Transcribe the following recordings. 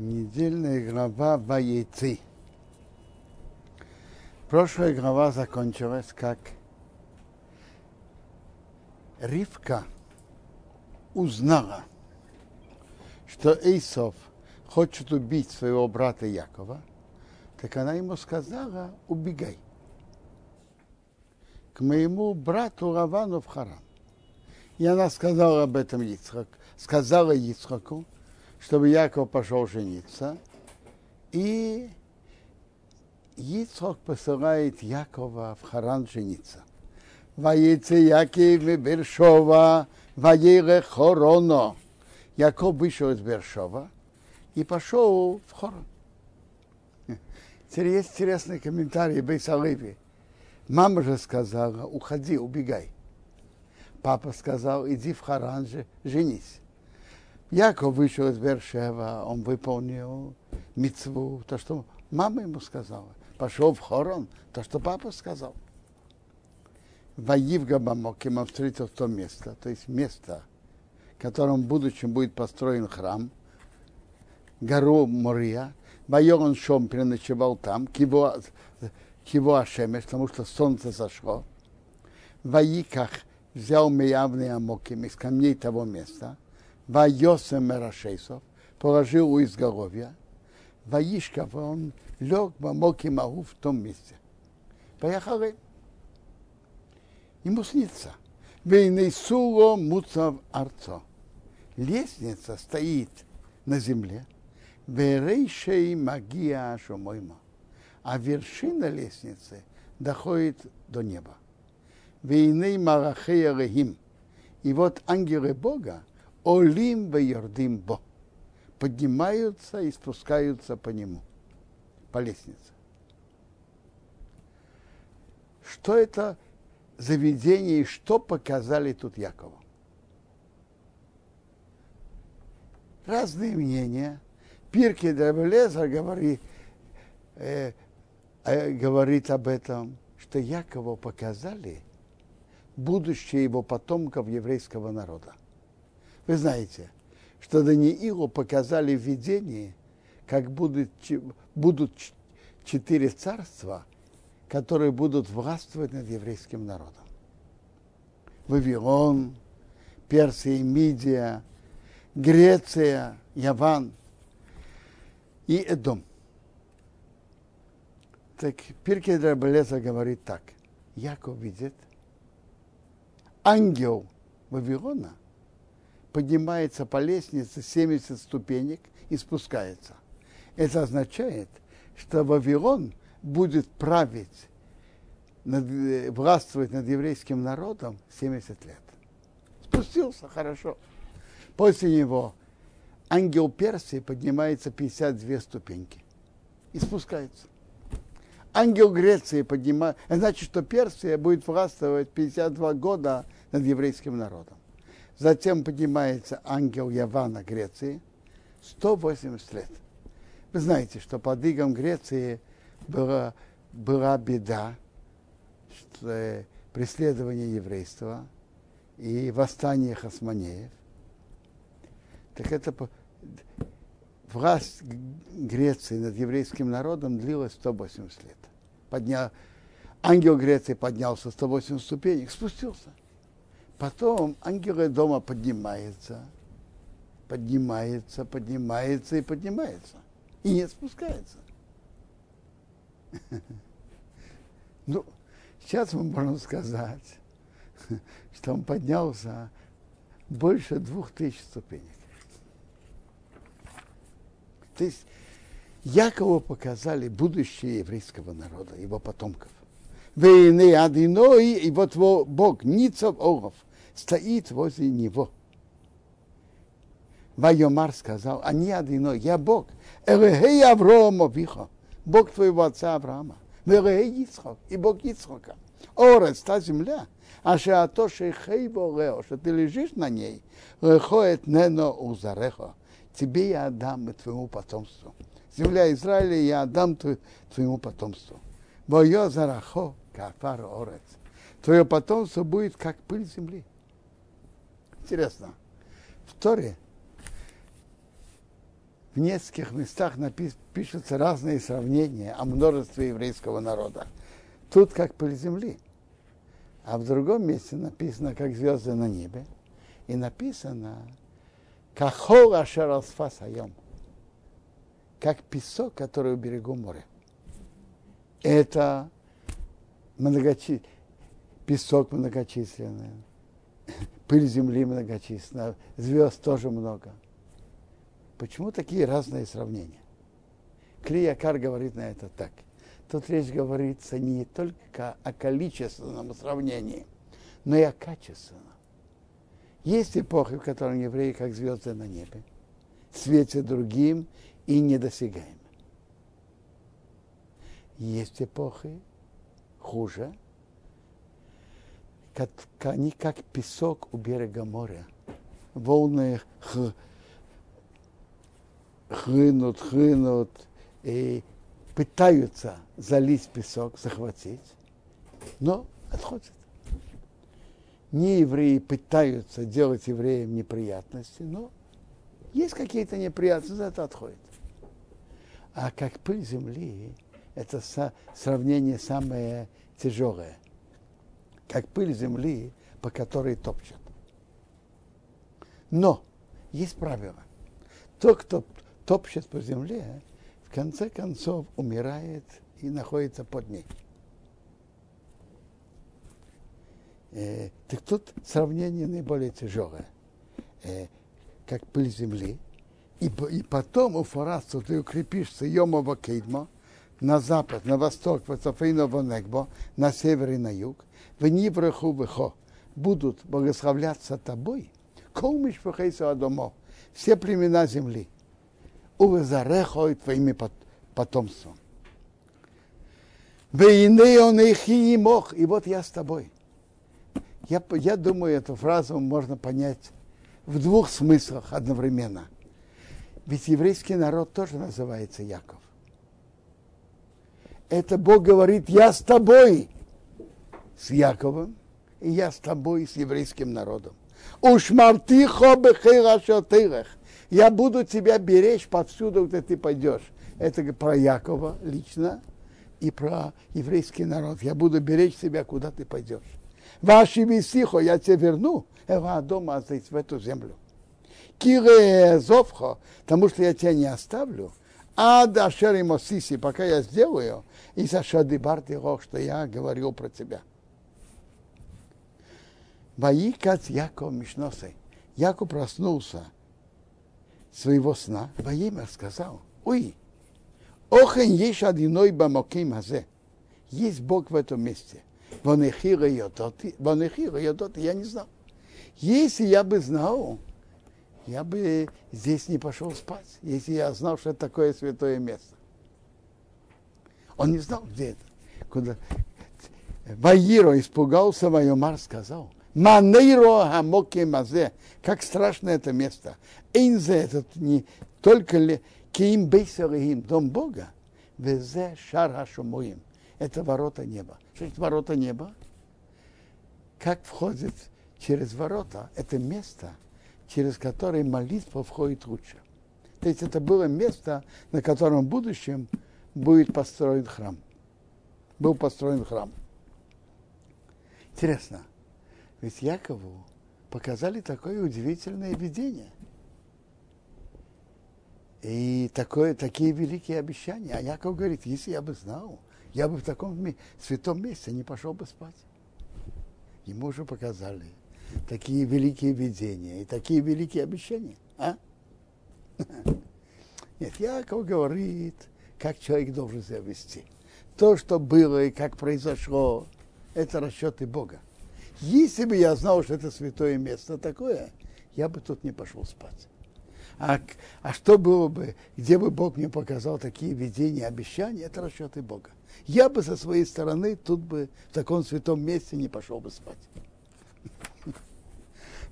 Недельная глава Ваеце. Прошлая глава закончилась, как Ривка узнала, что Эсав хочет убить своего брата Якова, так она ему сказала: убегай к моему брату Лавану в Харан. И она сказала об этом Исхаку, чтобы Яков пошел жениться. И Исхак посылает Якова в Харан жениться. Ваеце Яков в Бершова, ваере Хороно. Яков вышел из Бершова и пошел в Харан. Есть интересный комментарий Бейт а-Леви. Мама же сказала: уходи, убегай. Папа сказал: иди в Харан же, женись. Яков вышел из Бершева, он выполнил мицву, то, что мама ему сказала. Пошел в Харан, то, что папа сказал. В Айфгабамоким он встретил то место, в котором в будущем будет построен храм, гору Мория. Вайон Шом переночевал там, киво Ашемеш, потому что солнце зашло. Ваиках взял меявные амоким из камней того места. Ваеце Мерашейсов положил у изголовья. Ваишков он лег в амоким Агу в том месте. Поехали. Ему снится. Вейнейсуло муцав арцо. Лестница стоит на земле. Верейшей магия шумойма. А вершина лестницы доходит до неба. Вейней марахея легим. И вот ангелы Бога олим веердим бо. Поднимаются и спускаются по нему, по лестнице. Что это за видение и что показали тут Якову? Разные мнения. Пирки де-Рабби Элиэзер говорит об этом, что Якову показали будущее его потомков еврейского народа. Вы знаете, что Даниилу показали в видении, как будут четыре царства, которые будут властвовать над еврейским народом. Вавилон, Персия, Мидия, Греция, Яван и Эдом. Так Пирки де-Рабби Элиэзер говорит так. Яков видит, ангел Вавилона поднимается по лестнице 70 ступенек и спускается. Это означает, что Вавилон будет править, властвовать над еврейским народом 70 лет. Спустился, хорошо. После него ангел Персии поднимается 52 ступеньки и спускается. Ангел Греции поднимается, значит, что Персия будет властвовать 52 года над еврейским народом. Затем поднимается ангел Явана Греции 180 лет. Вы знаете, что под игом Греции была беда, преследование еврейства и восстание хасмонеев. Так это власть Греции над еврейским народом длилась 180 лет. Ангел Греции поднялся 180 ступенек, спустился. Потом ангелы дома поднимаются. И не спускаются. Ну, сейчас мы можем сказать, что он поднялся больше 2000 ступенек. То есть Якову показали будущее еврейского народа, его потомков. Вейны Адиной, и вот Бог Ницов Огов стоит возле него. Вайомар сказал: они Адиной, я Бог. Элехей Авраама Вихо, Бог твоего отца Авраама. Элехей Ицхок, и Бог Ицхока. Орец, та земля, ашеатоши хейбо лео, что ты лежишь на ней, лехоет нено узарехо. Тебе я отдам и твоему потомству. Земля Израиля я отдам твоему потомству. Бое зарахо кафар орец. Твое потомство будет как пыль земли. Интересно. В Торе в нескольких местах пишутся разные сравнения о множестве еврейского народа. Тут как пыль земли. А в другом месте написано, как звезды на небе. И написано, «Кахол ашер алсфас айом», как песок, который у берегу моря. Это песок многочисленный, пыль земли многочисленная, звезд тоже много. Почему такие разные сравнения? Клия Кар говорит на это так. Тут речь говорится не только о количественном сравнении, но и о качественном. Есть эпохи, в которой евреи как звезды на небе, светят другим и недосягаемы. Есть эпохи хуже, они как песок у берега моря. Волны их хлынут, и пытаются залить песок, захватить, но отходят. Не евреи пытаются делать евреям неприятности, но есть какие-то неприятности, за это отходят. А как пыль земли, это сравнение самое тяжелое. Как пыль земли, по которой топчут. Но есть правило. Тот, кто топчет по земле, в конце концов умирает и находится под ней. Так тут сравнение наиболее тяжелое. Как пыль земли. И потом у форасту ты укрепишься Йомова Кейдмо, на запад, на восток, на север и на юг, будут благословляться тобой, все племена земли, увезарехо и твоими потомством. И вот я с тобой. Я думаю, эту фразу можно понять в двух смыслах одновременно. Ведь еврейский народ тоже называется Яков. Это Бог говорит, я с тобой, с Яковом, и я с тобой, с еврейским народом. Я буду тебя беречь повсюду, где ты пойдешь. Это про Якова лично и про еврейский народ. Я буду беречь тебя, куда ты пойдешь. Ваши висихо, я тебя верну, эва дома в эту землю. Кире зовхо, потому что я тебя не оставлю. Ада шеримосиси, пока я сделаю, и сашадибар тихо, что я говорю про тебя. Ваикац Яков мишносы. Яков проснулся своего сна. Ваимер сказал, ой, охен ешь одиной бамоким азе. Есть Бог в этом месте. Ванехира йодоти, я не знал. Если я бы знал, я бы здесь не пошел спать, если я знал, что это такое святое место. Он не знал, где это. Куда? Ваиро испугался, Вайомар сказал. Манейро хамоки мазе. Как страшно это место. Эйнзе, это не только ли киим бейсерегим, дом Бога. Везе шарашумуим. Это ворота неба. Что это ворота неба? Как входит через ворота это место, через который молитва входит лучше. То есть это было место, на котором в будущем будет построен храм. Был построен храм. Интересно, ведь Якову показали такое удивительное видение. И такие великие обещания. А Яков говорит, если я бы знал, я бы в таком святом месте не пошел бы спать. Ему уже показали такие великие видения и такие великие обещания. А? Нет, Яков говорит, как человек должен себя вести. То, что было и как произошло, это расчеты Бога. Если бы я знал, что это святое место такое, я бы тут не пошел спать. А что было бы, где бы Бог мне показал такие видения, обещания, это расчеты Бога. Я бы со своей стороны тут бы в таком святом месте не пошел бы спать.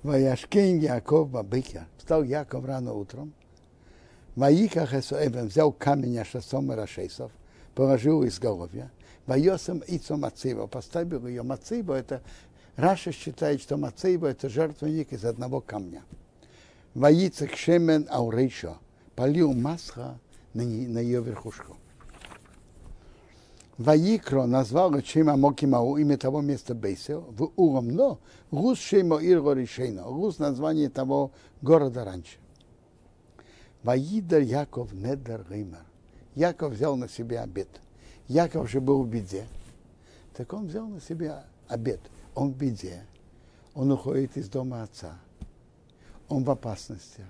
Ваяшкин Яков бабыкя. Встал Яков рано утром. Ваика хесоэбен взял камень ашасом и рашейсов, положил у изголовья. Ваесом ицо мацива. Поставил ее мацива. Это Раша считает, что мацива это жертвенник из одного камня. Ваица кшемен аурейшо. полил масло на ее верхушку. Ваикро назвал Шеймамокимау имя того места Бейсел, в Уромно, Рус Шеймо Ирго Ришейно, Рус название того города раньше. Ваидар Яков Недер Геймер. Яков взял на себя обет. Яков же был в беде. Так он взял на себя обет. Он в беде. Он уходит из дома отца. Он в опасностях.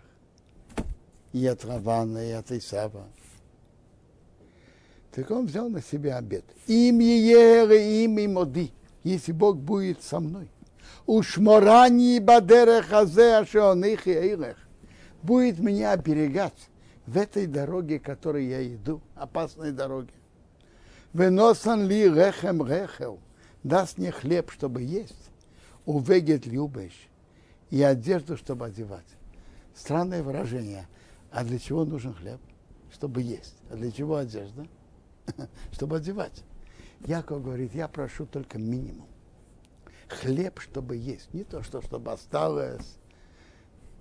И от Лавана, и от Эсава. Так он взял на себя обет. Им ере, им и моди, если Бог будет со мной. Уж морани бадере хазе ашеоных и эйрех. Будет меня оберегать в этой дороге, которой я иду, опасной дороге. Выносан ли рехем рехел, даст мне хлеб, чтобы есть, увегет любящ, и одежду, чтобы одевать. Странное выражение. А для чего нужен хлеб? Чтобы есть. А для чего одежда? Чтобы одевать. Яков говорит, я прошу только минимум. Хлеб, чтобы есть. Не то, что чтобы осталось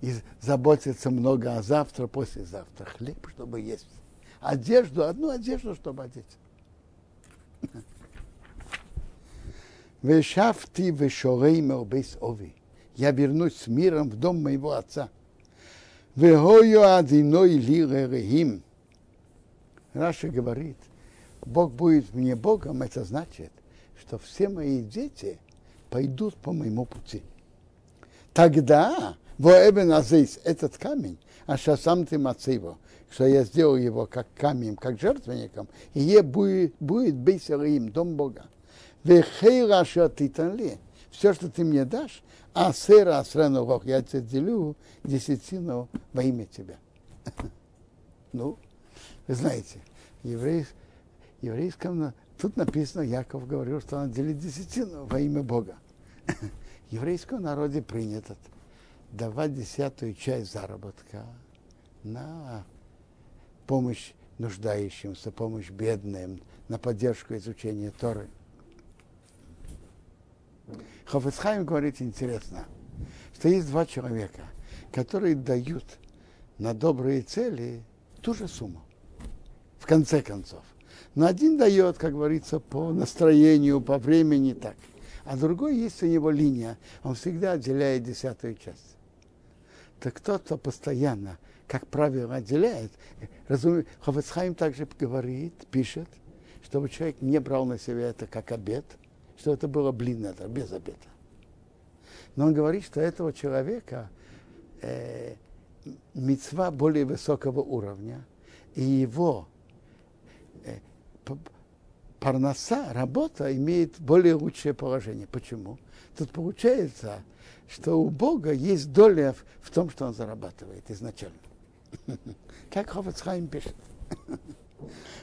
и заботиться много о завтра, послезавтра. Хлеб, чтобы есть. Одежду, одну одежду, чтобы одеть. Я вернусь с миром в дом моего отца. Раши говорит, Бог будет мне Богом, это значит, что все мои дети пойдут по моему пути. Тогда, воэбен азейс, этот камень, а шасам ты мацейво, что я сделал его как камень, как жертвенником, и е будет бейс а-Леви, дом Бога. Вехейра ша титанли, все, что ты мне дашь, асера асрену лох, я тебе делю десятину во имя тебя. Ну, вы знаете, еврейском, тут написано, Яков говорил, что он делит десятину во имя Бога. В еврейском народе принято давать 10% заработка на помощь нуждающимся, помощь бедным, на поддержку изучения Торы. Хафец Хаим говорит интересно, что есть два человека, которые дают на добрые цели ту же сумму, в конце концов. Но один дает, как говорится, по настроению, по времени, так. А другой есть у него линия, он всегда отделяет 10%. Так тот, кто постоянно, как правило, отделяет, разумеется, Хафец Хаим также говорит, пишет, чтобы человек не брал на себя это как обет, что это было блин, это без обета. Но он говорит, что этого человека мицва более высокого уровня, и его парнаса, работа, имеет более лучшее положение. Почему? Тут получается, что у Бога есть доля в том, что он зарабатывает изначально. Как Хафец Хаим пишет.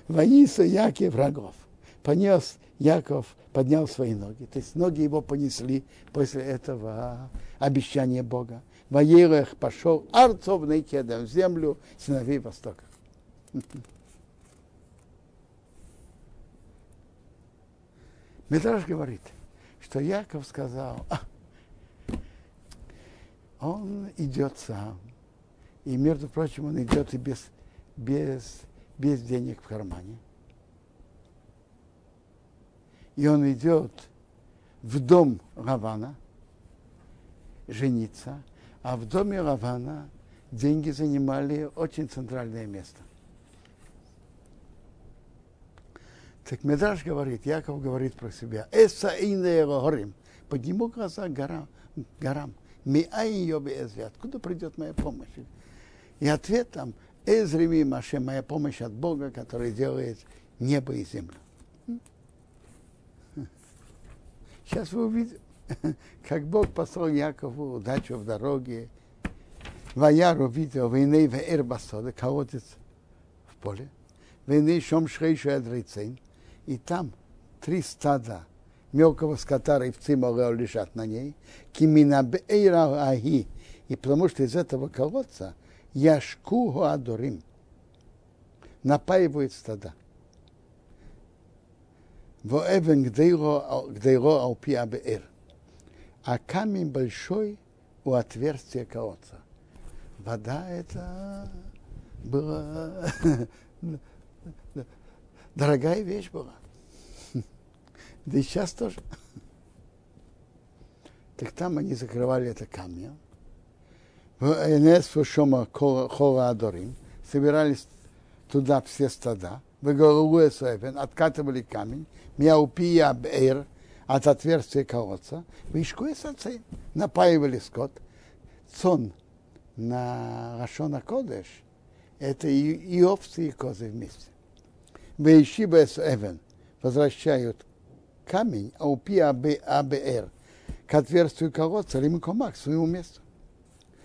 Ваиса Яков врагов. Понес Яков, поднял свои ноги. То есть ноги его понесли после этого обещания Бога. Ваелех пошел арцов на Икедом в землю сыновей Востока. Мидраш говорит, что Яков сказал, он идет сам. И, между прочим, он идет и без денег в кармане. И он идет в дом Лавана жениться, а в доме Лавана деньги занимали очень центральное место. Так Мидраш говорит, Яков говорит про себя, «Эса инэ горим». Подниму глаза горам. «Миай ее беэзри». Откуда придет моя помощь? И ответ там, «Эзрими маше», моя помощь от Бога, который делает небо и землю. Сейчас вы увидите, как Бог послал Якову удачу в дороге. Ваяру видел, вейней веэр басода, колодец в поле. Вейней шом шрейшу ядрейцейн. И там 3 стада мелкого скота ревцы молео лежат на ней. Кимина бейра аги. И потому что из этого колодца яшку гуадурим. Напаивают стада. А камень большой у отверстия колодца. Вода – это была дорогая вещь была. Да и сейчас тоже. Так там они закрывали это камнем. Собирались туда все стада. Откатывали камень. От отверстия колодца. Напаивали скот. Цон на Рашона Кодеш. Это и овцы, и козы вместе. Возвращают камень, а упиабр к отверстию колодца, лимкома, к своему месту.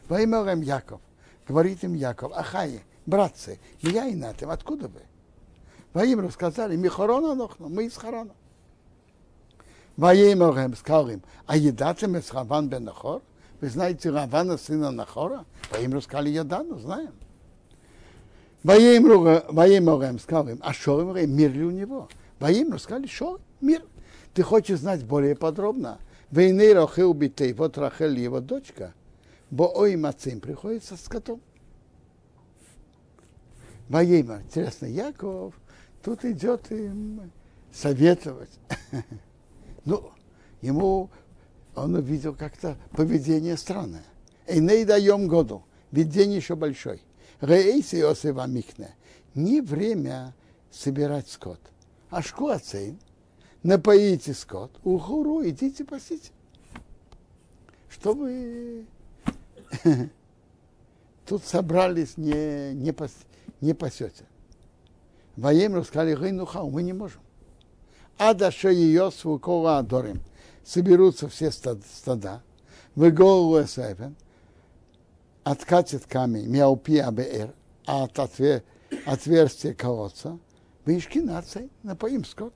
Во имя им Яков, говорит им Яков, ахай, братцы, я и натым, откуда вы? Во им рассказали, михорона нохну, мы из Харана. Во имя им сказал им, а едатым из Раван бен Нахор? Вы знаете Равана, сына Нахора? Во им рассказали Ядану, знаем. Во имя им сказал им, а шорим рей, мир ли у него? Во им рассказали, шорим, мир. Ты хочешь знать более подробно? Войны Рахель убитый, вот Рахель его дочка, Боой Мацим приходится с котом. Боейма, интересно, Яков, тут идет им советовать. Ну, ему, он увидел как-то поведение странное. Эней даем году, ведь день еще большой. Рейси Осева Микне, не время собирать скот, а шкуа цейн. Напоите скот, ухуру, идите пасите. Чтобы тут собрались, не пасете. Воемру сказали, гайнухау, мы не можем. Адаше ее свукова адорим. Соберутся все стада, выголову эсайфен, откатит камень, мяупи абр, а от отверстия колодца, вышки наций, напоим скот.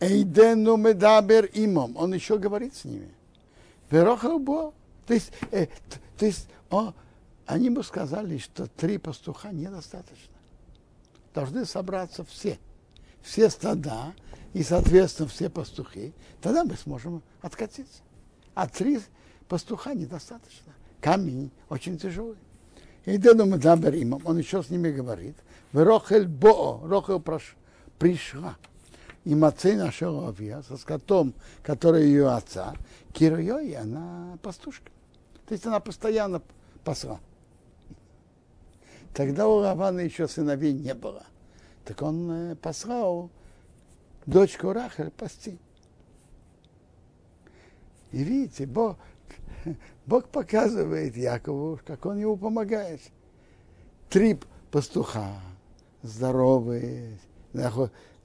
Эйдену медабер имом. Он еще говорит с ними. Верохабо. То есть они бы сказали, что 3 пастуха недостаточно. Должны собраться все. Все стада и, соответственно, все пастухи. Тогда мы сможем откатиться. А 3 пастуха недостаточно. Камень очень тяжелый. Эйдену медабер имом. Он еще с ними говорит. Верохель боо. Рохел пришла. И мацей нашего овья со скотом, который ее отца, кирой, она пастушка. То есть она постоянно пасла. Тогда у Лавана еще сыновей не было. Так он послал дочку Рахель пасти. И видите, Бог показывает Якову, как он ему помогает. 3 пастуха здоровые,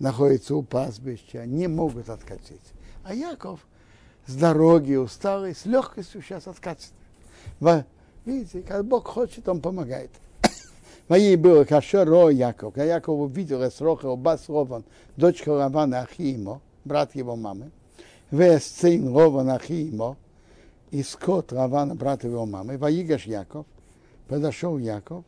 находятся у пастбища, не могут откатить. А Яков с дороги усталый, с легкостью сейчас откатит. Видите, как Бог хочет, он помогает. Моей было кашеро Яков. Когда Яков увидел Эсроха, Бас Лован, дочка Лавана Ахиимо, брат его мамы, Весцин Лован Ахиимо, и скот Лавана, брат его мамы, Ваигаш Яков, подошел Яков,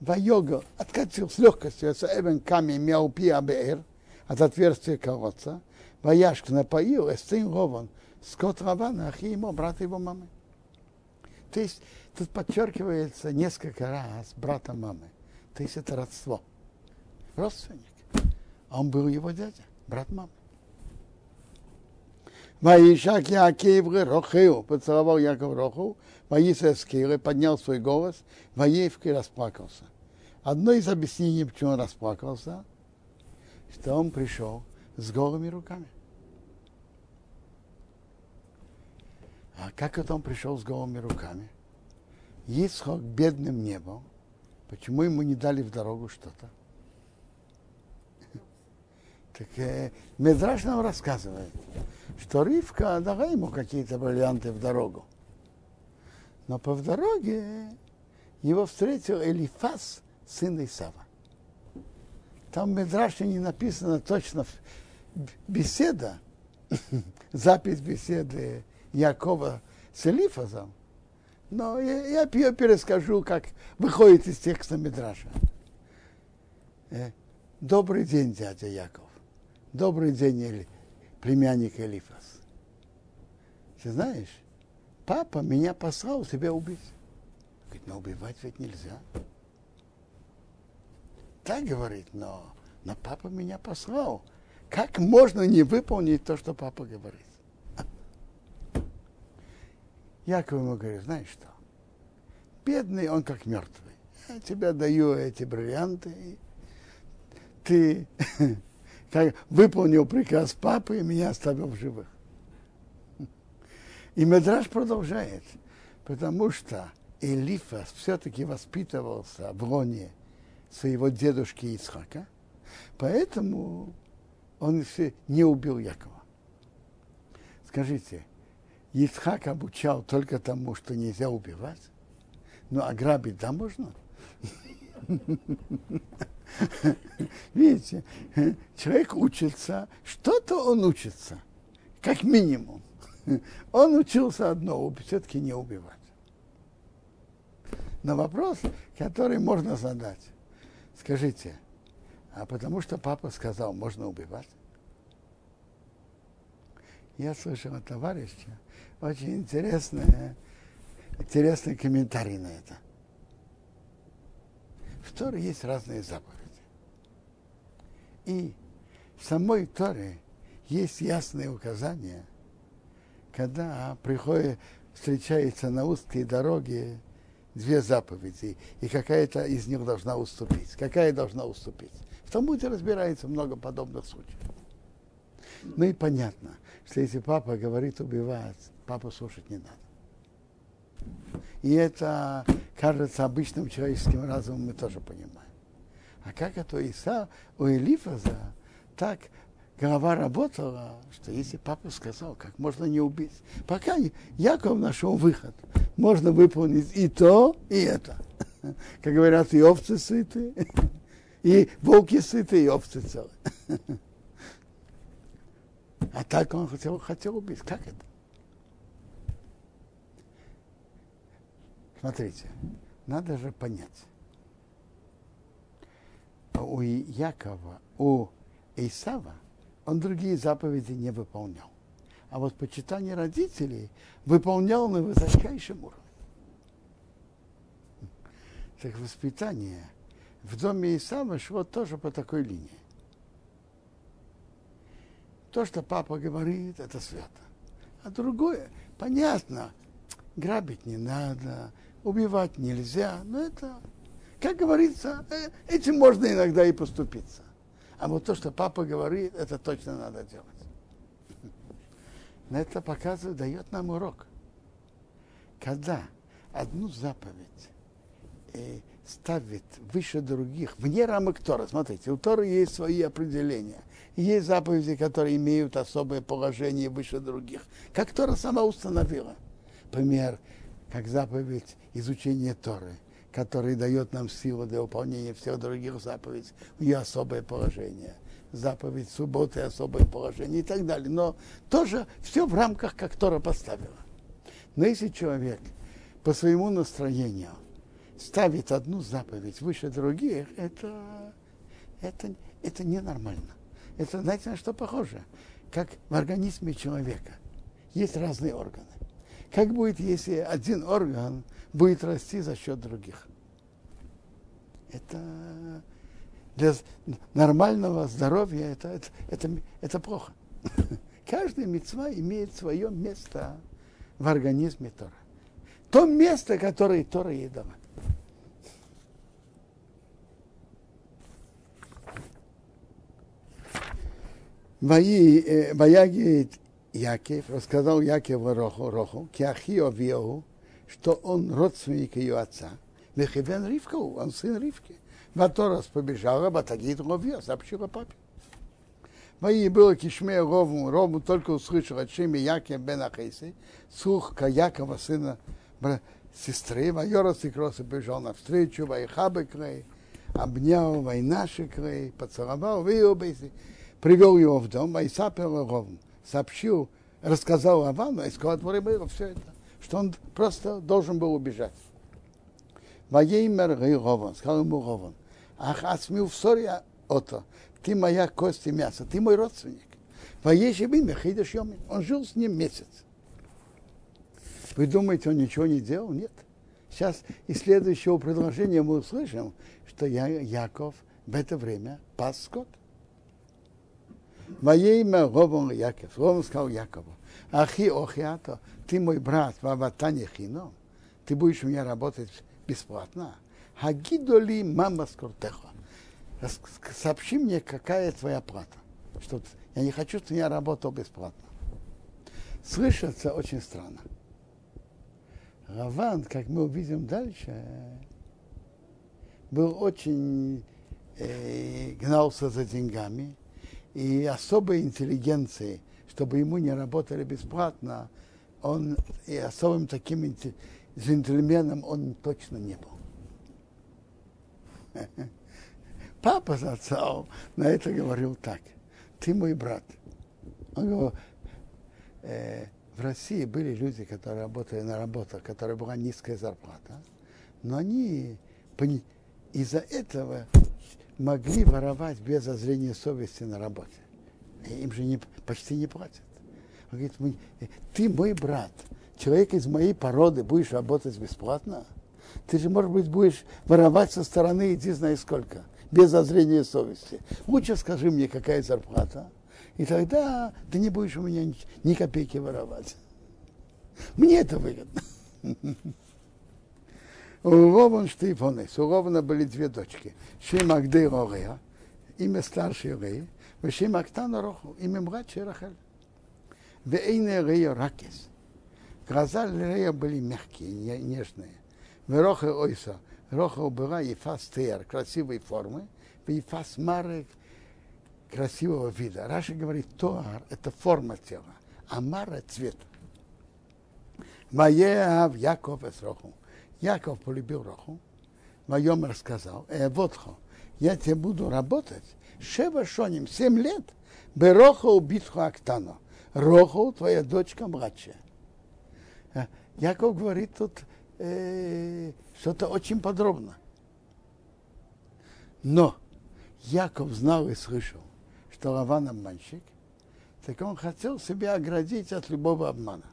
Вайога откатил с легкостью, это эвен камень мяупи абр, от отверстия колодца, Ваяшк напоил, эстин Лован, скот Лавана, Ахиимо, брат его мамы. То есть тут подчеркивается несколько раз брата мамы. То есть это родство. Родственник. А он был его дядя, брат мамы. Ваишак Якивры Рохеу, поцеловал Яков Роху, Ваиса Скиры, поднял свой голос, Ваевки расплакался. Одно из объяснений, почему он расплакался, что он пришел с голыми руками. А как это он пришел с голыми руками? Исхак бедным не был. Почему ему не дали в дорогу что-то? Так Мидраш нам рассказывает, что Ривка дала ему какие-то бриллианты в дорогу. Но по дороге его встретил Элифаз, сын Исава. Там в Мидраше не написано точно беседа, запись беседы Якова с Элифазом, но я ее перескажу, как выходит из текста Мидраша. Добрый день, дядя Яков. Добрый день, племянник Элифаз. Ты знаешь, папа меня послал тебя убить. Говорит, но убивать ведь нельзя. Так говорит, но папа меня послал. Как можно не выполнить то, что папа говорит? Яков ему говорит, знаешь что? Бедный он как мертвый. Я тебе даю эти бриллианты. Ты как выполнил приказ папы и меня оставил в живых. И Мидраш продолжает, потому что Элифаз все-таки воспитывался в лоне своего дедушки Исхака, поэтому он не убил Якова. Скажите, Исхак обучал только тому, что нельзя убивать, но ограбить да можно? Видите, человек учится, что-то он учится, как минимум. Он учился одно, все-таки не убивать. Но вопрос, который можно задать, скажите, а потому что папа сказал, можно убивать? Я слышал от товарища очень интересный комментарий на это. В Торе есть разные заповеди. И в самой Торе есть ясные указания, когда приходит, встречается на узкой дороге две заповеди, и какая-то из них должна уступить. Какая должна уступить? В Талмуде разбирается много подобных случаев. Ну и понятно, что если папа говорит убивать, папу слушать не надо. И это, кажется, обычным человеческим разумом мы тоже понимаем. А как это у Элифаза так голова работала, что если папа сказал, как можно не убить? Пока Яков нашел выход, можно выполнить и то, и это. Как говорят, и овцы сыты, и волки сыты, и овцы целы. А так он хотел убить. Как это? Смотрите, надо же понять. У Якова, у Эсава он другие заповеди не выполнял. А вот почитание родителей выполнял на высочайшем уровне. Так воспитание в доме Исава шло тоже по такой линии. То, что папа говорит, это свято. А другое, понятно, грабить не надо, убивать нельзя. Но это, как говорится, этим можно иногда и поступиться. А вот то, что папа говорит, это точно надо делать. Но это показывает, дает нам урок. Когда одну заповедь ставит выше других, вне рамок Торы, смотрите, у Торы есть свои определения. Есть заповеди, которые имеют особое положение выше других. Как Тора сама установила. Например, как заповедь изучения Торы, который дает нам силу для выполнения всех других заповедей, у нее особое положение. Заповедь субботы, особое положение и так далее. Но тоже все в рамках, как Тора поставила. Но если человек по своему настроению ставит одну заповедь выше других, это ненормально. Это, знаете, на что похоже? Как в организме человека. Есть разные органы. Как будет, если один орган будет расти за счет других? Это для нормального здоровья это плохо. Каждая мицва имеет свое место в организме Тора. То место, которое Тора ей дала. Ваягит Яков, рассказал Якову Роху, Киахиовиоху, что он родственник ее отца, Вехивен Ривкау, он сын Ривки. Ваторас побежала, Батагит Ровья, сообщила папе. Мои было кишме Рову, Рову только услышал от Шими Яков бен Ахейси, слух Якова, сына сестры, Вайорас и Кроса побежал навстречу, Вайхабы Крей, обнял, Вайнаши Крей, поцеловал, Вейобейси, привел его в дом, Вайсапела Рову. Сообщил, рассказал Лавану, и сказал, было все это, что он просто должен был убежать. Ваеймер Гован, сказал ему Гован, ах, асмил в ссоре ото, ты моя кость и мясо, ты мой родственник. Ваейшибин Мехидеш Йомин, он жил с ним месяц. Вы думаете, он ничего не делал? Нет. Сейчас из следующего предложения мы услышим, что Яков в это время пас скот. Мое имя Ровом Яков. Ровом сказал Якову: Ахи Охиато, ты мой брат, Ваватани Хино, ты будешь у меня работать бесплатно. Хагидоли мама скортехо. Сообщи мне, какая твоя плата. Что я не хочу, чтобы я работал бесплатно. Слышится очень странно. Лаван, как мы увидим дальше, был очень гнался за деньгами, и особой интеллигенции, чтобы ему не работали бесплатно, он и особым таким джентльменом он точно не был. Папа зацал на это говорил так: ты мой брат. Он говорил, в России были люди, которые работали на работах, которая была низкая зарплата, но они из-за этого могли воровать без зазрения совести на работе. Им же почти не платят. Он говорит: ты мой брат, человек из моей породы, будешь работать бесплатно? Ты же, может быть, будешь воровать со стороны, иди знай сколько, без зазрения совести. Лучше скажи мне, какая зарплата, и тогда ты не будешь у меня ни копейки воровать. Мне это выгодно. У Лавана Штифонес, у Лавана были две дочки. Шимагды Лея, имя старшей Леи, и Шимактана Роху, имя младшей Рахель. Вейне Лея Ракис. Глаза Лея были мягкие, нежные. Вероха Ойса, Роха была Ифас Тер, красивой формы, и Ифас Мары, красивого вида. Раши говорит, Тоар – это форма тела, а Мара – цвет. Маеав Яков эс Роху. Яков полюбил Роху, Вайомер сказал: «Эвотхо, я тебе буду работать, шева шоним, 7 лет, берохо убитху актано, Роху, твоя дочка младшая». Яков говорит тут что-то очень подробно. Но Яков знал и слышал, что Лаван обманщик, так он хотел себя оградить от любого обмана.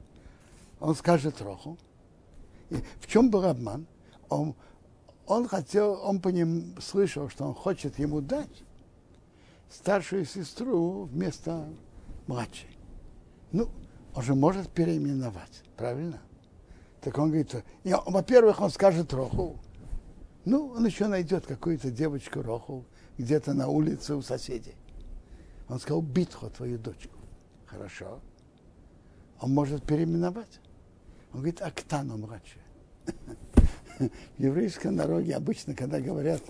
Он скажет Роху. И в чем был обман? Он слышал, что он хочет ему дать старшую сестру вместо младшей. Ну, он же может переименовать, правильно? Так он говорит, во-первых, он скажет Роху. Ну, он еще найдет какую-то девочку Роху где-то на улице у соседей. Он сказал: Битхо, твою дочку. Хорошо. Он может переименовать. Он говорит: «Актану младшая». В еврейском народе обычно, когда говорят,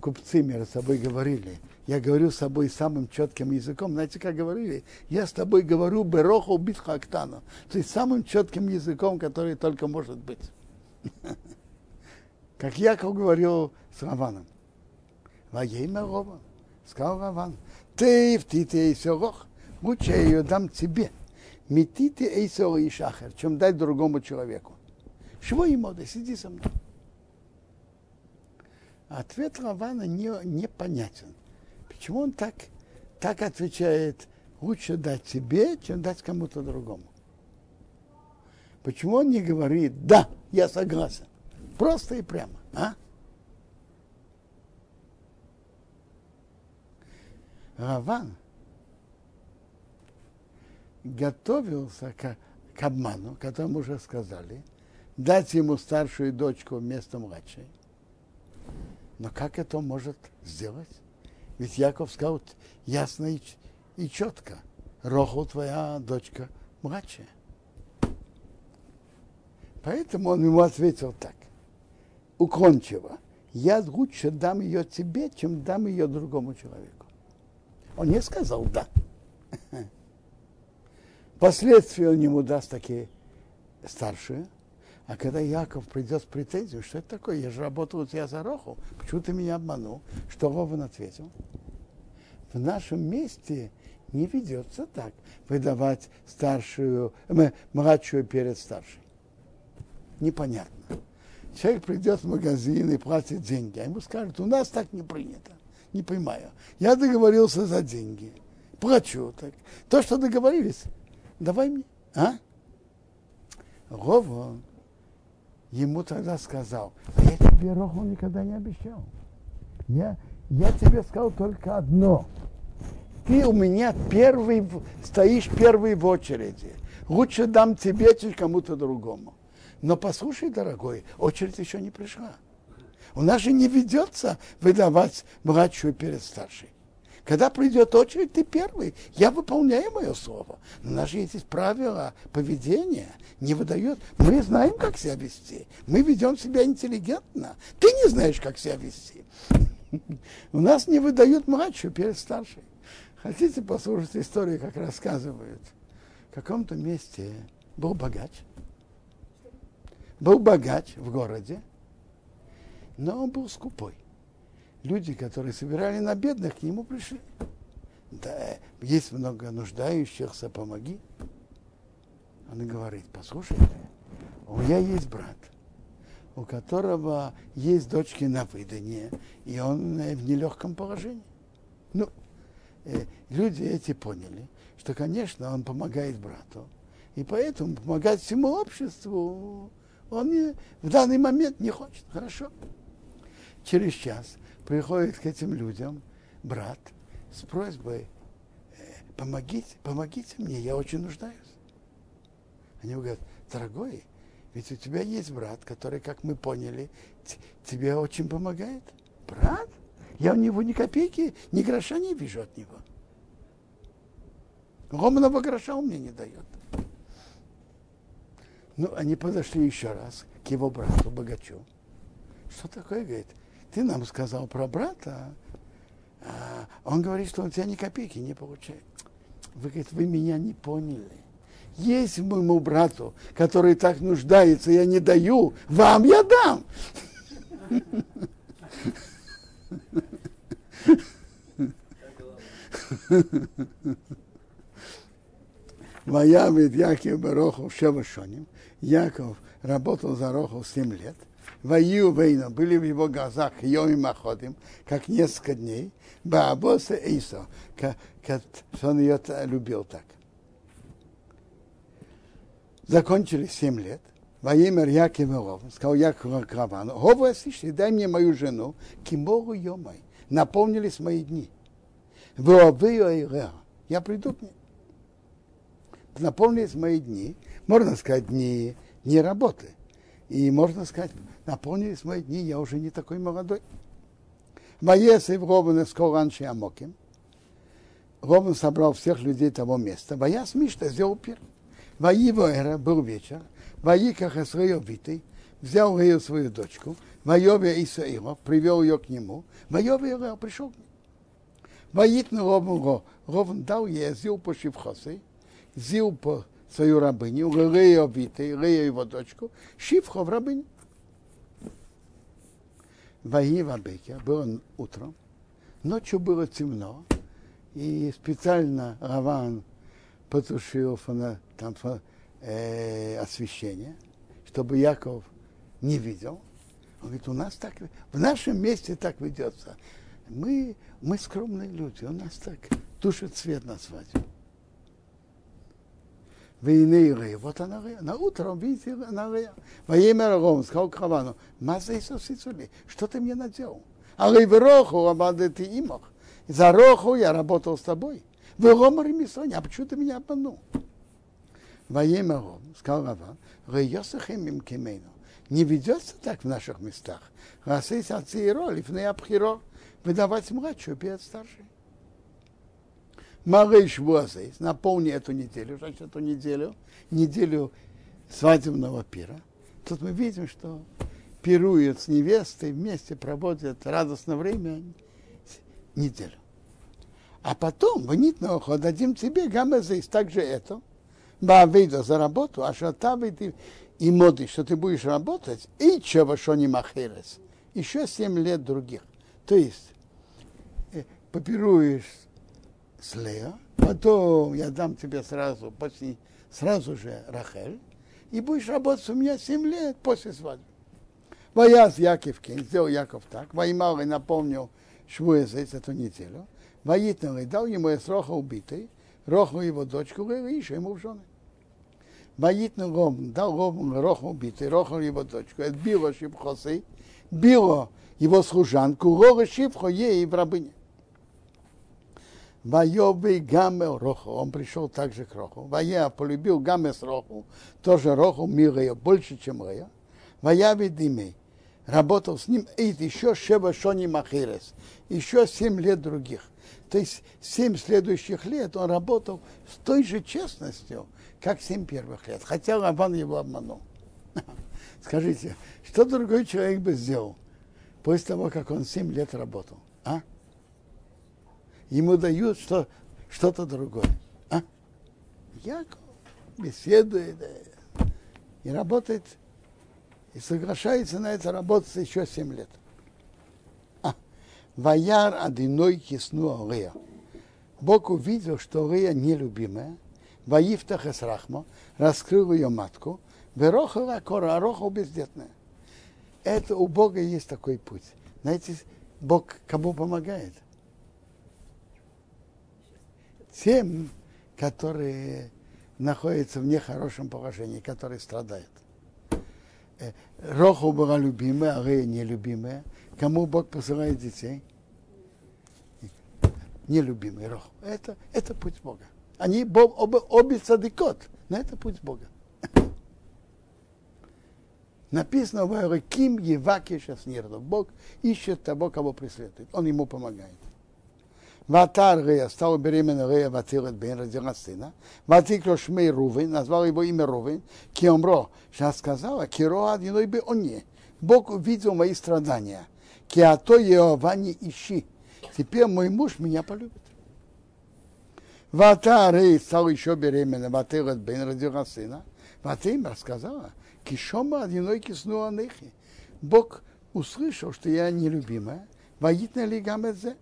купцы между собой говорили, я говорю с собой самым четким языком, знаете, как говорили? Я с тобой говорю «бероху битху актану», то есть самым четким языком, который только может быть. Как Яков говорил с Лаваном. «Ваейме Лаван», сказал Лаван, «ты в тите и сёрох, лучше я ее дам тебе». Метите эйсо и шахер, чем дать другому человеку. Шво ему, да сиди со мной. Ответ Лавана непонятен. Почему он так отвечает, лучше дать тебе, чем дать кому-то другому? Почему он не говорит, да, я согласен? Просто и прямо, а? Лаван готовился к обману, которому уже сказали, дать ему старшую дочку вместо младшей. Но как это он может сделать? Ведь Яков сказал ясно и четко: Роху твоя дочка младшая. Поэтому он ему ответил так, уклончиво: я лучше дам ее тебе, чем дам ее другому человеку. Он не сказал да. Впоследствии он ему даст такие старшие. А когда Яков придет с претензией, что это такое? Я же работал у тебя за Роху, почему ты меня обманул? Что Лаван ответил? В нашем месте не ведется так выдавать младшую перед старшей. Непонятно. Человек придет в магазин и платит деньги, а ему скажут, у нас так не принято. Не понимаю. Я договорился за деньги. Плачу так. То, что договорились, давай мне, а? Лаван ему тогда сказал: я тебе Роху никогда не обещал. Я тебе сказал только одно. Ты у меня первый, стоишь первый в очереди. Лучше дам тебе, чем кому-то другому. Но послушай, дорогой, очередь еще не пришла. У нас же не ведется выдавать младшую перед старшей. Когда придет очередь, ты первый. Я выполняю мое слово. Но у нас же есть правила поведения. Не выдает. Мы знаем, как себя вести. Мы ведем себя интеллигентно. Ты не знаешь, как себя вести. У нас не выдают младшую перед старшей. Хотите послушать историю, как рассказывают? В каком-то месте был богач. Был богач в городе, но он был скупой. Люди, которые собирали на бедных, к нему пришли. Да, есть много нуждающихся, помоги. Он говорит: послушайте, у меня есть брат, у которого есть дочки на выданье, и он в нелегком положении. Ну, люди эти поняли, что, конечно, он помогает брату, и поэтому помогать всему обществу он в данный момент не хочет. Хорошо. Через час приходит к этим людям брат с просьбой: помогите мне, я очень нуждаюсь. Они говорят: дорогой, ведь у тебя есть брат, который, как мы поняли, тебе очень помогает. Брат? Я у него ни копейки, ни гроша не вижу от него. Ломаного гроша он мне не дает. Ну, они подошли еще раз к его брату, богачу. Что такое, говорит, ты нам сказал про брата, а он говорит, что он у тебя ни копейки не получает. Вы, говорит, вы меня не поняли. Есть моему брату, который так нуждается, я не даю, вам я дам. Ваямид Яков Бароху Шевашоним. Яков работал за Роху 7 лет. Ваю Вейна были в его глазах Йом и Маходим, как несколько дней. Баабоса Эйсо, что он ее любил так. Закончили 7 лет. Ваемер Яков Ров, сказал Яков Краван, Гова Сишли, дай мне мою жену, Кимору Йомай, наполнились мои дни. Я приду к ней. Наполнились мои дни, можно сказать, дни работы. И можно сказать, наполнились мои дни, я уже не такой молодой. Ваеце Ровен Скоранши Амоким. Ровен собрал всех людей того места. Ваяс Мишта Зилпир. Ваиво Эра, был вечер. Ваиках Эсрео Витый, взял ее свою дочку. Ваеве Исаилов, привел ее к нему. Ваеве Эра, пришел к нему. Ваитна Ровен Ровен дал ей Зилпу Шивхосы. Зилпа свою рабыню, Лея Витей, Лея его дочку, Шивхов рабыню. Ваева Бекя, было утром, ночью было темно, и специально Лаван потушил освещение, чтобы Яков не видел. Он говорит, у нас так, в нашем месте так ведется. Мы скромные люди, у нас так тушит свет на свадьбе. Вот она, на утро, он видит, она во имя Рогом, сказал Кавану, маза Иисус Ицули, что ты мне наделал? А в Роху, обманды ты имах, за Роху я работал с тобой. В Ромаре Мисоне, а почему ты меня обманул? Во имя Рогом, сказал Каван, Рейосахем им кемейну, не ведется так в наших местах. Расысь отцы и ролив, не абхиро, выдавать младшую перед старшей. Малыш Буазейс, наполни эту неделю, значит, эту неделю свадебного пира. Тут мы видим, что пируют с невестой, вместе проводят радостное время неделю. А потом, вынит на ухо, дадим тебе гамазейс, также это, баавейда за работу, а шатавейды и моды, что ты будешь работать, и чего шо не махерес, еще 7 лет других. То есть, попируешь с Лео, потом я дам тебе сразу же Рахель, и будешь работать у меня 7 лет после свадьбы. Ваяз Яков Кин, сделал Яков так, Ваймал и наполнил Швуэзец эту неделю, Ваитнал и дал ему Эсроха убитый, Роху его дочку и еще ему в жены. Боитну Гом, дал Гому Роху убитый, Роху его дочку, отбила Шипхосы, била его служанку, Рога Шипхо ей и рабыне. Боевый Гамме Роху, он пришел также к Роху. Боя полюбил Гамме с Роху, тоже Роху мил ее больше, чем Лея. Боя Ведимей, работал с ним Эйд еще Шеба Шони Махирес, еще 7 лет других. То есть 7 следующих лет он работал с той же честностью, как 7 первых лет. Хотя Лаван его обманул. Скажите, что другой человек бы сделал после того, как он 7 лет работал? А? Ему дают что-то другое. А? Яков беседует и работает, и соглашается на это работать еще 7 лет. Ваяр одиной кисну Лея. Бог увидел, что Лея нелюбимая. Ваифтах эсрахмо, раскрыл ее матку. Верохала кора, роху бездетная. Это у Бога есть такой путь. Знаете, Бог кому помогает? Тем, которые находятся в нехорошем положении, которые страдают. Роху была любимая, а Лея нелюбимая. Кому Бог посылает детей? Нелюбимый Рох. Это путь Бога. Они обе цадикот, но это путь Бога. Написано в Элоким Евакиша Снирду. Бог ищет того, кого преследует. Он ему помогает. Ватар Рея стала беременна Рея Ватилет Бен, родила сына. Ватикло Шмей Рувен, назвал его имя Рувен. Киомро, сейчас сказала, Киро Адиной Бе Оне. Бог увидел мои страдания. Киато Еовани ищи. Теперь мой муж меня полюбит. Вата Рей стала еще беременна, Ватилет Бен, родила сына. Вата им рассказала, Кишома одиной кисну Анехи. Бог услышал, что я нелюбимая. Ваитна ли Гамезе?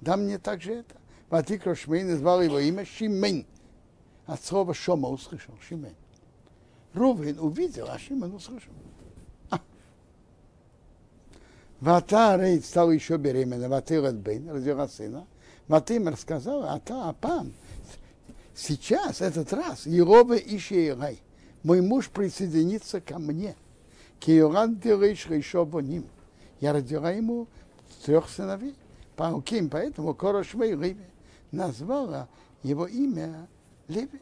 Да мне также это. Ватикро Шмей, назвал его имя Шимень. От слова Шома услышал, Шимень. Рувен увидел, а Шимень услышал. Вата Рейд стала еще беременна, Ватилет Бен, родила сына. Ватим рассказала, Ата Апам, сейчас, этот раз, Елова Ищей Рай, мой муж присоединится ко мне. Киоран Дериш Рейшобоним. Я родила ему 3 сыновей. Пауким, поэтому Корошвей Леви назвала его имя Леви.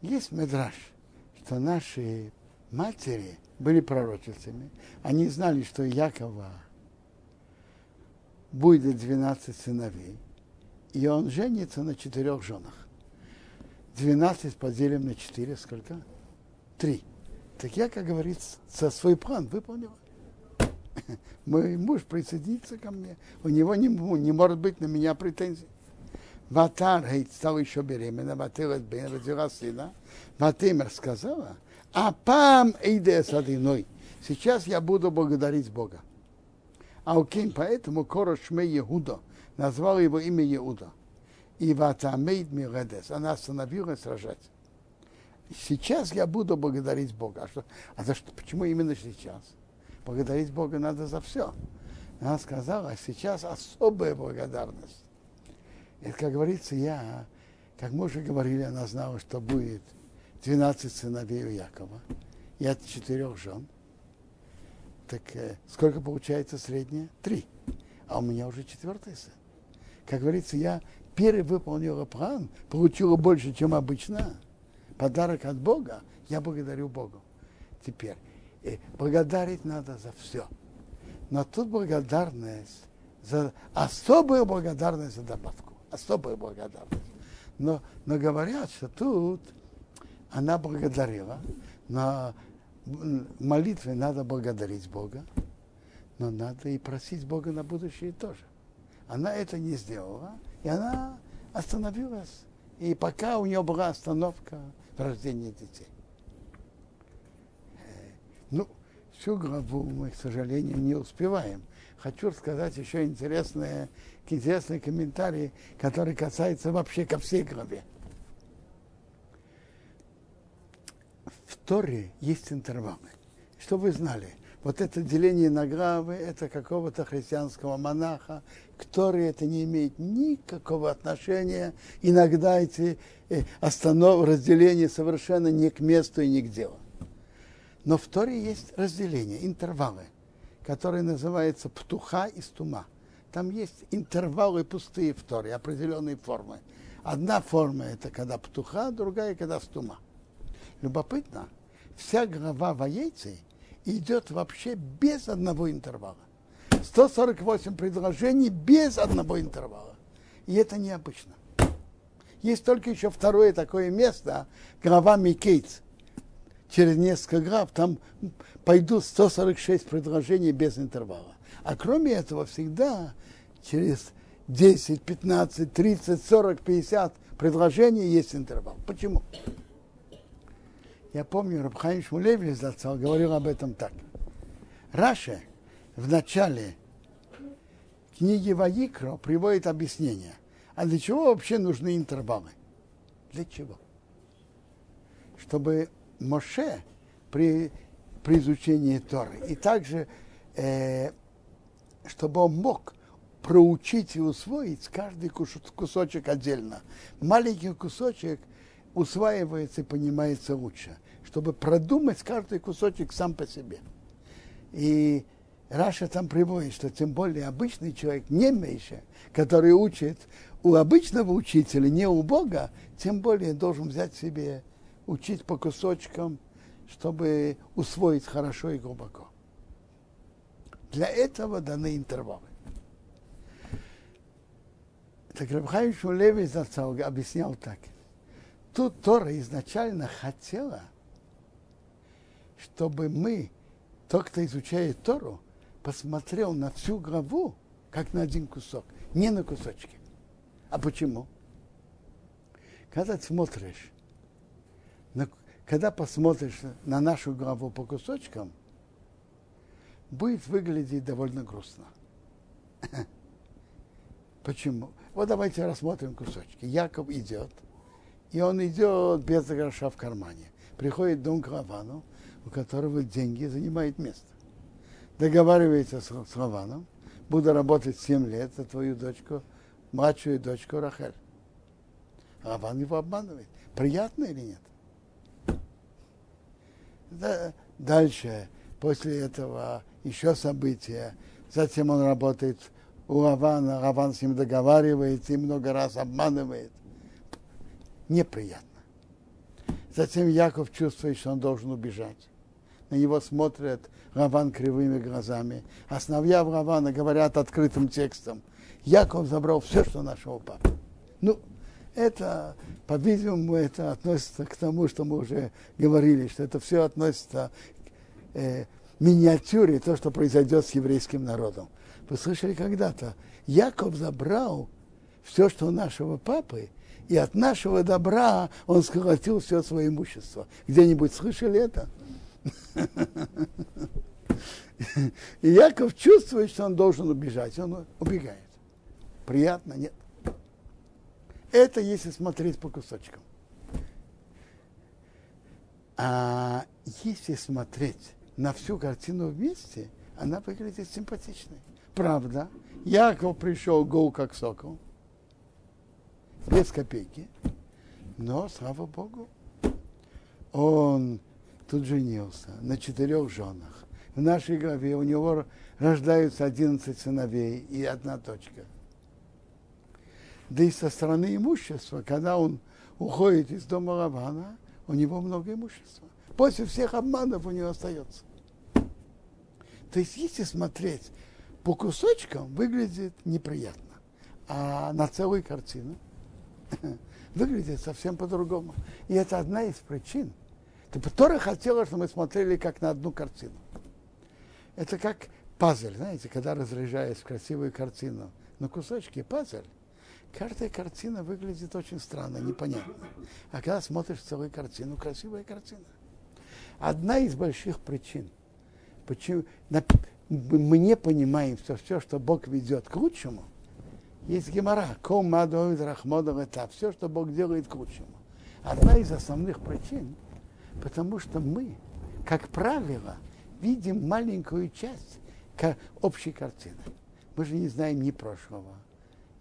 Есть Мидраш, что наши матери были пророчицами. Они знали, что Якова будет 12 сыновей, и он женится на 4 женах. 12 поделим на 4, сколько? 3. Так я, как говорится, свой план выполнила. Мой муж присоединится ко мне, у него не может быть на меня претензий. Ватар стала еще беременна, Ватилет Бен, родила сына. Ватим рассказала, а пам иде с одиной. Сейчас я буду благодарить Бога. Алкин, поэтому Корошме Егуда, назвал его имя Егуда. И Ватамейд Мирадес, она остановилась рожать. Сейчас я буду благодарить Бога. А за что? Почему именно сейчас? Благодарить Бога надо за все. Она сказала, сейчас особая благодарность. Это, как говорится, я, как мы уже говорили, она знала, что будет 12 сыновей у Якова и от 4 жен. Так сколько получается среднее? 3. А у меня уже 4-й сын. Как говорится, я перевыполнила план, получила больше, чем обычно. Подарок от Бога, я благодарю Богу. Теперь. И благодарить надо за все. Но тут благодарность, особую благодарность за добавку. Особую благодарность. Но говорят, что тут она благодарила. Но в молитве надо благодарить Бога. Но надо и просить Бога на будущее тоже. Она это не сделала. И она остановилась. И пока у нее была остановка в рождении детей. Ну, всю главу мы, к сожалению, не успеваем. Хочу рассказать еще интересные комментарии, которые касаются вообще ко всей главе. В Торе есть интервалы. Что вы знали? вот это деление на гравы, это какого-то христианского монаха, который это не имеет никакого отношения. Иногда эти разделения совершенно не к месту и не к делу. Но в Торе есть разделения, интервалы, которые называются птуха и стума. Там есть интервалы пустые в Торе, определенные формы. Одна форма – это когда птуха, другая – когда стума. Любопытно, вся глава Ваеце идет вообще без одного интервала. 148 предложений без одного интервала. И это необычно. Есть только еще второе такое место, глава Микейц. Через несколько глав там пойдут 146 предложений без интервала. А кроме этого всегда через 10, 15, 30, 40, 50 предложений есть интервал. Почему? Я помню, Рабби Хаим Шмулевич говорил об этом так. Раши в начале книги Ваикро приводит объяснение. А для чего вообще нужны интервалы? Для чего? Чтобы Моше при изучении Торы и также, чтобы он мог проучить и усвоить каждый кусочек отдельно. Маленький кусочек усваивается и понимается лучше, чтобы продумать каждый кусочек сам по себе. И Раша там приводит, что тем более обычный человек, не меньше, который учит у обычного учителя, не у Бога, тем более должен взять себе, учить по кусочкам, чтобы усвоить хорошо и глубоко. Для этого даны интервалы. Так Рабби Хаим Шмулевич объяснял так. Тут Тора изначально хотела, чтобы мы, тот, кто изучает Тору, посмотрел на всю главу, как на один кусок, не на кусочки. А почему? Когда смотришь, когда посмотришь на нашу главу по кусочкам, будет выглядеть довольно грустно. Почему? Вот давайте рассмотрим кусочки. Яков идет, и он идет без гроша в кармане. Приходит в дом к Лавану, у которого деньги занимают место. Договаривается с Лаваном, буду работать 7 лет за твою дочку, младшую дочку Рахель. Лаван его обманывает. Приятно или нет? Да, дальше, после этого еще события. Затем он работает у Лавана, Лаван с ним договаривается и много раз обманывает. Неприятно. Затем Яков чувствует, что он должен убежать. На него смотрят Лаван кривыми глазами. А сыновья Лавана говорят открытым текстом. Яков забрал все, что нашего папы. Ну, это, по-видимому, это относится к тому, что мы уже говорили, что это все относится к миниатюре, то, что произойдет с еврейским народом. Вы слышали когда-то, Яков забрал все, что у нашего папы, и от нашего добра он сколотил все свое имущество. Где-нибудь слышали это? И Яков чувствует, что он должен убежать. Он убегает. Приятно? Нет. Это если смотреть по кусочкам. А если смотреть на всю картину вместе, она выглядит симпатичной. Правда, Яков пришел гол как сокол, без копейки, но, слава Богу, он тут женился на 4 женах. В нашей главе у него рождаются 11 сыновей и 1 дочка. Да и со стороны имущества, когда он уходит из дома Лавана, у него много имущества. После всех обманов у него остается. То есть, если смотреть по кусочкам, выглядит неприятно. А на целую картину выглядит совсем по-другому. И это одна из причин. Тора хотела, чтобы мы смотрели как на одну картину. Это как пазл, знаете, когда разряжаешь красивую картину на кусочки пазл, каждая картина выглядит очень странно, непонятно. А когда смотришь целую картину, красивая картина. Одна из больших причин, почему мы не понимаем, что все, что Бог ведет к лучшему, есть гемора, все, что Бог делает к лучшему. Одна из основных причин, потому что мы, как правило, видим маленькую часть общей картины. Мы же не знаем ни прошлого,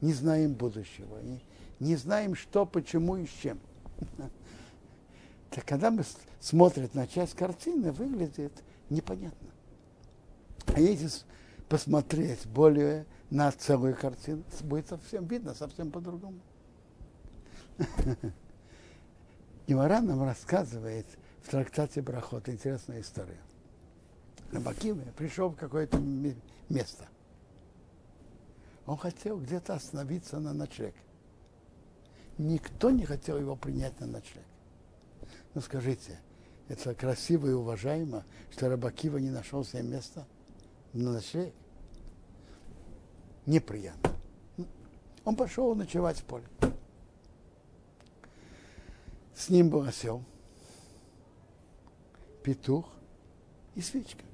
не знаем будущего, не знаем что, почему и с чем. Так когда мы смотрим на часть картины, выглядит непонятно. А если посмотреть более на целую картину, будет совсем видно, совсем по-другому. Гемара нам рассказывает в трактате Брахот интересную историю. Рабби Акива пришел в какое-то место. Он хотел где-то остановиться на ночлег. Никто не хотел его принять на ночлег. Ну скажите, это красиво и уважаемо, что Рабби Акива не нашел себе места на ночлег? Неприятно. Он пошел ночевать в поле. С ним был осел, петух и свечка.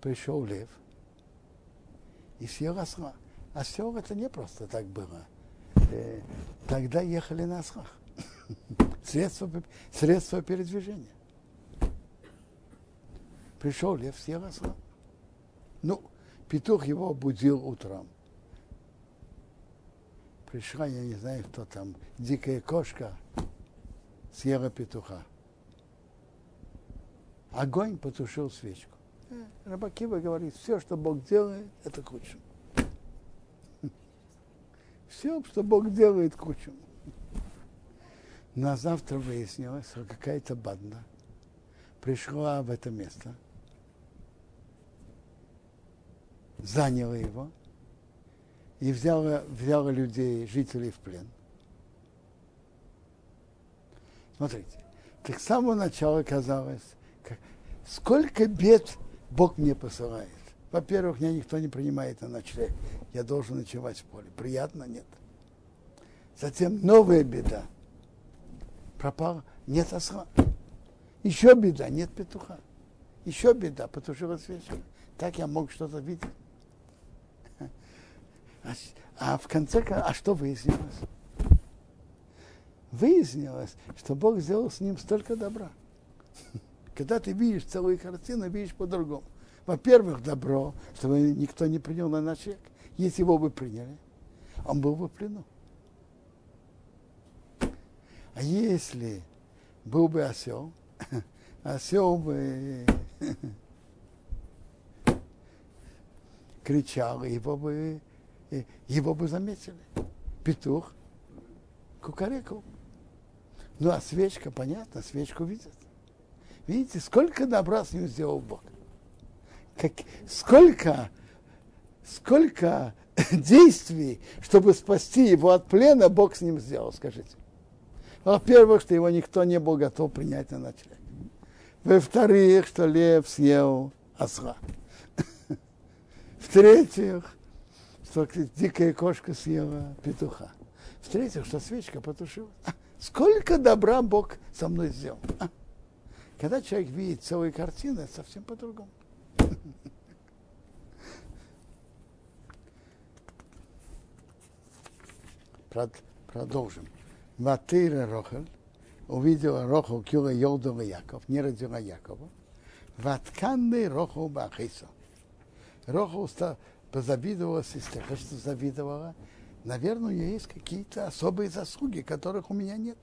Пришел лев и съел осла. Осел это не просто так было. Тогда ехали на ослах. Средство передвижения. Пришел лев, съел осла. Ну, петух его будил утром. Пришла, я не знаю, кто там, дикая кошка, съела петуха. Огонь потушил свечку. Рабби Акива говорит, все, что Бог делает, это к лучшему. Все, что Бог делает, к лучшему. На завтра выяснилось, что какая-то банда пришла в это место, заняла его и взяла людей, жителей в плен. Смотрите, так с самого начала казалось, сколько бед Бог мне посылает. Во-первых, меня никто не принимает на ночлег. Я должен ночевать в поле. Приятно? Нет. Затем новая беда. Пропал, нет осла. Еще беда, нет петуха. Еще беда, потушила свечка. Так я мог что-то видеть. А в конце концов, что выяснилось? Выяснилось, что Бог сделал с ним столько добра. Когда ты видишь целую картину, видишь по-другому. Во-первых, добро, чтобы никто не принял на ночлег. Если его бы приняли, он был бы в плену. А если был бы осел, осел бы кричал, его бы заметили. Петух кукарекал. Ну а свечка, понятно, свечку видят. Видите, сколько добра с ним сделал Бог. Сколько действий, чтобы спасти его от плена, Бог с ним сделал, скажите. Во-первых, что его никто не был готов принять на ночлег. Во-вторых, что лев съел осла. В-третьих, что дикая кошка съела петуха. В-третьих, что свечка потушила. Сколько добра Бог со мной сделал. Когда человек видит целую картину, это совсем по-другому. Продолжим. Ватыра Рахель увидела Рахель, кила Йолдова Яков, не родила Якова. Ватканны Рахель Бахиса. Рахель позавидовала сестре. Что завидовала? Наверное, у нее есть какие-то особые заслуги, которых у меня нет.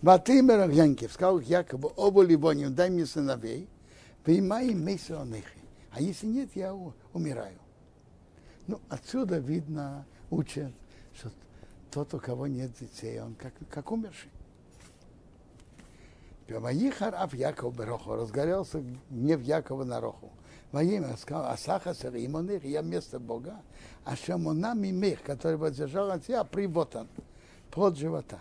Ватымер Янкев сказал Якову, обу ливонию, дай мне сыновей, поймай мейсионыхи. А если нет, я умираю. Ну, отсюда видно, учат, что тот, у кого нет детей, он как умерший. Ваихар ав Яков бероху, разгорелся гнев Якова на Роху. Ваимер сказал, асаха саримоных, я место Бога, а шамонами мих, который воздержал от тебя, привотан, плод живота.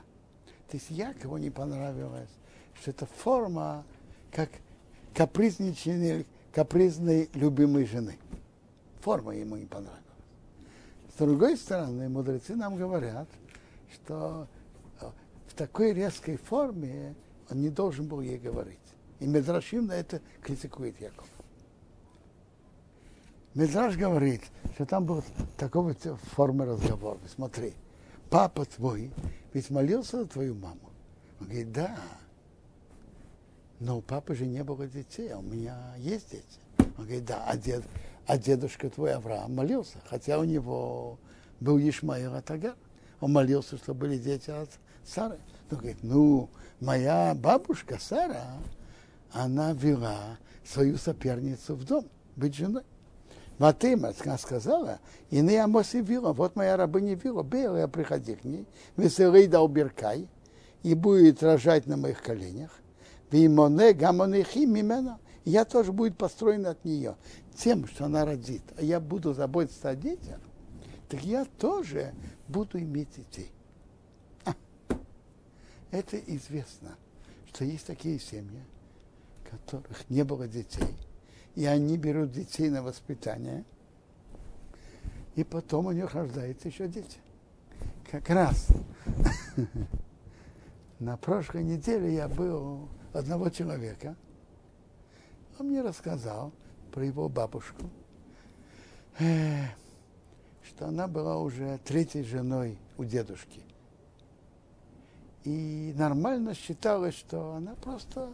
То есть Якову не понравилось, что это форма как капризной любимой жены. Форма ему не понравилась. С другой стороны, мудрецы нам говорят, что в такой резкой форме он не должен был ей говорить. И Мидрашим на это критикует Яков. Мидраш говорит, что там был такого формы разговора. Смотри, папа твой ведь молился за твою маму. Он говорит, да, но у папы же не было детей, а у меня есть дети. Он говорит, да, а дедушка твой Авраам молился, хотя у него был Ишмаил от Агар. Он молился, чтобы были дети от Сары. Он говорит, ну, моя бабушка Сара, она вела свою соперницу в дом, быть женой. Матыма сказала, иные Амос и Вилла, вот моя рабыня Вилла, белая, приходи к ней, веселый дал беркай, и будет рожать на моих коленях, вимоне гамонехи мимена, я тоже буду построен от нее, тем, что она родит, а я буду заботиться о детях, так я тоже буду иметь детей. Это известно, что есть такие семьи, у которых не было детей, и они берут детей на воспитание, и потом у них рождаются еще дети. Как раз на прошлой неделе я был у одного человека, он мне рассказал про его бабушку, что она была уже третьей женой у дедушки. И нормально считалось, что она просто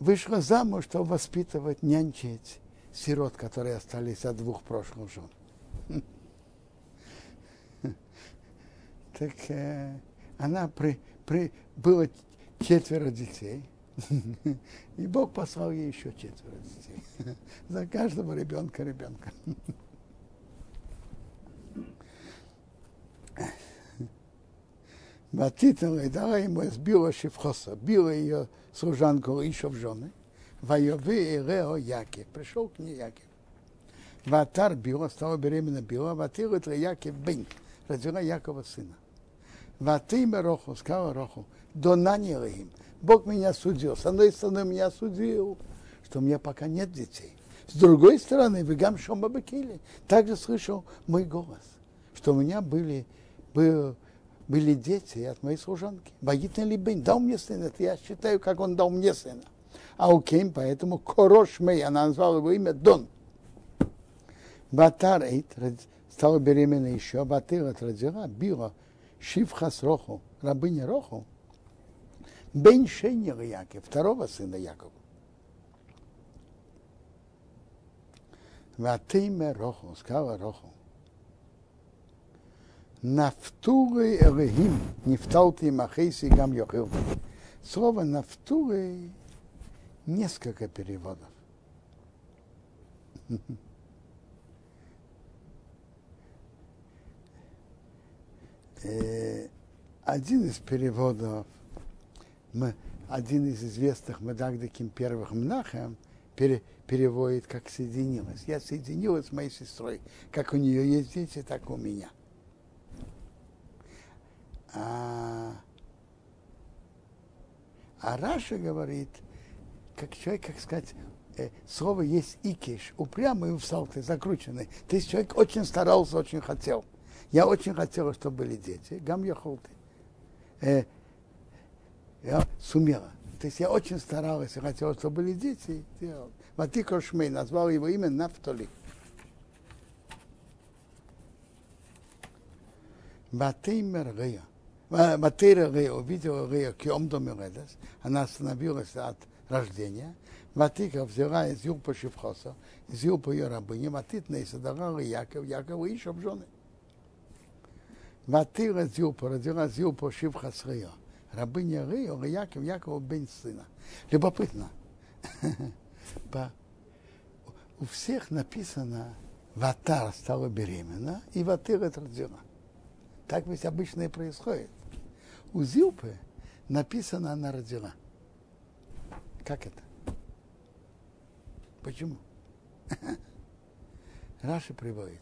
вышла замуж, чтобы воспитывать, нянчить сирот, которые остались от двух прошлых жен. Так она было четверо детей, и Бог послал ей еще четверо детей. За каждого ребенка. Батитала и дала ему сбила шифхоса, била ее служанку еще в жены. Вайове и Лео Яков. Пришел к ней Яков. Ватар била, стала беременна била, ватила это Яков бин, родила Якова сына. Ватиме Роху, сказала Роху, донанила им. Бог меня судил, с одной стороны меня судил, что у меня пока нет детей. С другой стороны, вегам шома бекили, также слышал мой голос, что у меня были дети от моей служанки. Вагитна либень, дал мне сына, это я считаю, как он дал мне сына. А у Кейм, поэтому Корошмей, она назвала его имя Дон. Батар Эйт стала беременна еще, Батыла родила, Била, Шифхас Роху, рабыня Роху, Бен Шенер Яков, второго сына Якова. Ватыме Роху, сказала Роху. Нафтуры элегим, нефталты махейси гам йохил. Слово нафтуры несколько переводов. Один из переводов, один из известных Медагдаким первых Мнахем, переводит как соединилась. Я соединилась с моей сестрой. Как у нее есть дети, так у меня. А Раши говорит, как человек, как сказать, слово есть икиш, упрямый в салте, закрученный. То есть человек очень старался, очень хотел. Я очень хотела, чтобы были дети. Гам яхолты. Я сумела. То есть я очень старалась и хотела, чтобы были дети. Ватикор Шмей назвал его имя Нафтоли. Батеймер Гея. Батыра Рея увидела Рея Кьомдо Миредес, она остановилась от рождения. Батыка взяла из Зилпа Шифхоса, из Зилпа ее рабыни, Батитна и содала Яков, Якова еще в жены. Батыра Зилпа родила Зилпа Шифхас Рея, рабыня Рея, Яков, Якова бен сына. Любопытно. У всех написано, Ватар стала беременна и Ватыра родила. Так ведь обычно и происходит. У Зилпы написано, она родила. Как это? Почему? Раши приводит,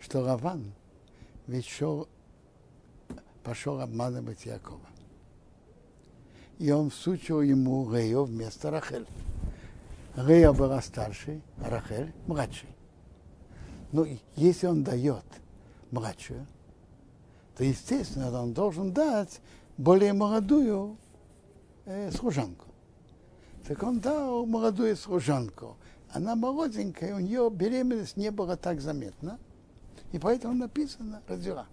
что Лаван ведь пошел обманывать Якова. И он всучил ему Лею вместо Рахель. Лея была старшей, а Рахель младшей. Ну, если он дает младшую, то, естественно, он должен дать более молодую служанку. Так он дал молодую служанку. Она молоденькая, у нее беременность не была так заметна. И поэтому написано «родила».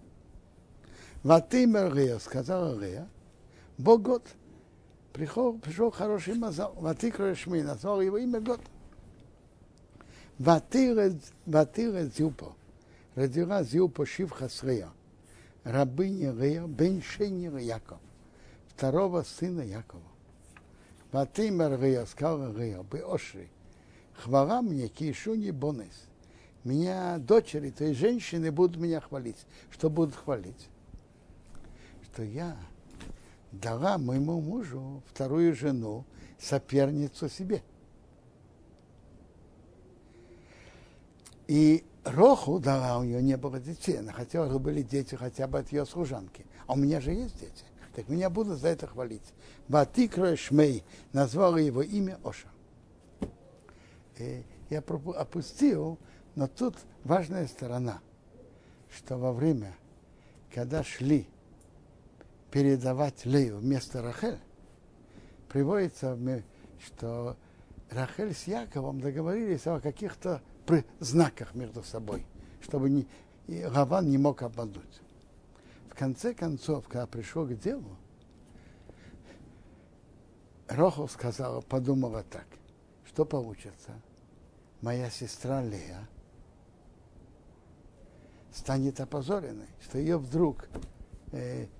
Ватимер Рея, сказала Рея, Бог Год. Пришел хороший Мазал, Ватикрош Ми, назвал его имя Год. Ватира Зилпа, родила Зилпа Шивха Срея, рабыня Рея, беншени Яков, второго сына Якова. Ватимер Рея, сказала Рея, Беошри, хвала мне, кишуни бонес. Меня дочери, то есть женщины будут меня хвалить. Что будут хвалить? Что я дала моему мужу вторую жену, соперницу себе. И Роху дала, у нее не было детей. Она хотела, чтобы были дети хотя бы от ее служанки. А у меня же есть дети. Так меня будут за это хвалить. Ватикра Шмей назвала его имя Оша. И я опустил, но тут важная сторона, что во время, когда шли передавать Лею вместо Рахель, приводится, что Рахель с Яковом договорились о каких-то знаках между собой, чтобы Лаван не мог обмануть. В конце концов, когда пришел к делу, Роху сказала, подумала так, что получится, моя сестра Лея станет опозоренной, что ее вдруг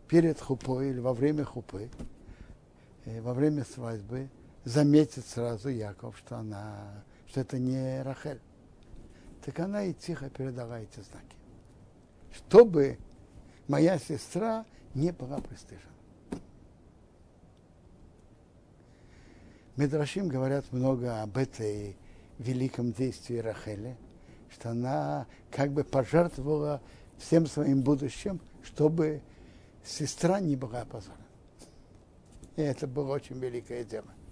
перед хупой или во время хупы, во время свадьбы заметит сразу Яков, что это не Рахель. Так она и тихо передала эти знаки, чтобы моя сестра не была пристыжена. Мидрашим говорят много об этой великом действии Рахели, что она как бы пожертвовала всем своим будущим, чтобы сестра не была опозорена. И это было очень великое дело.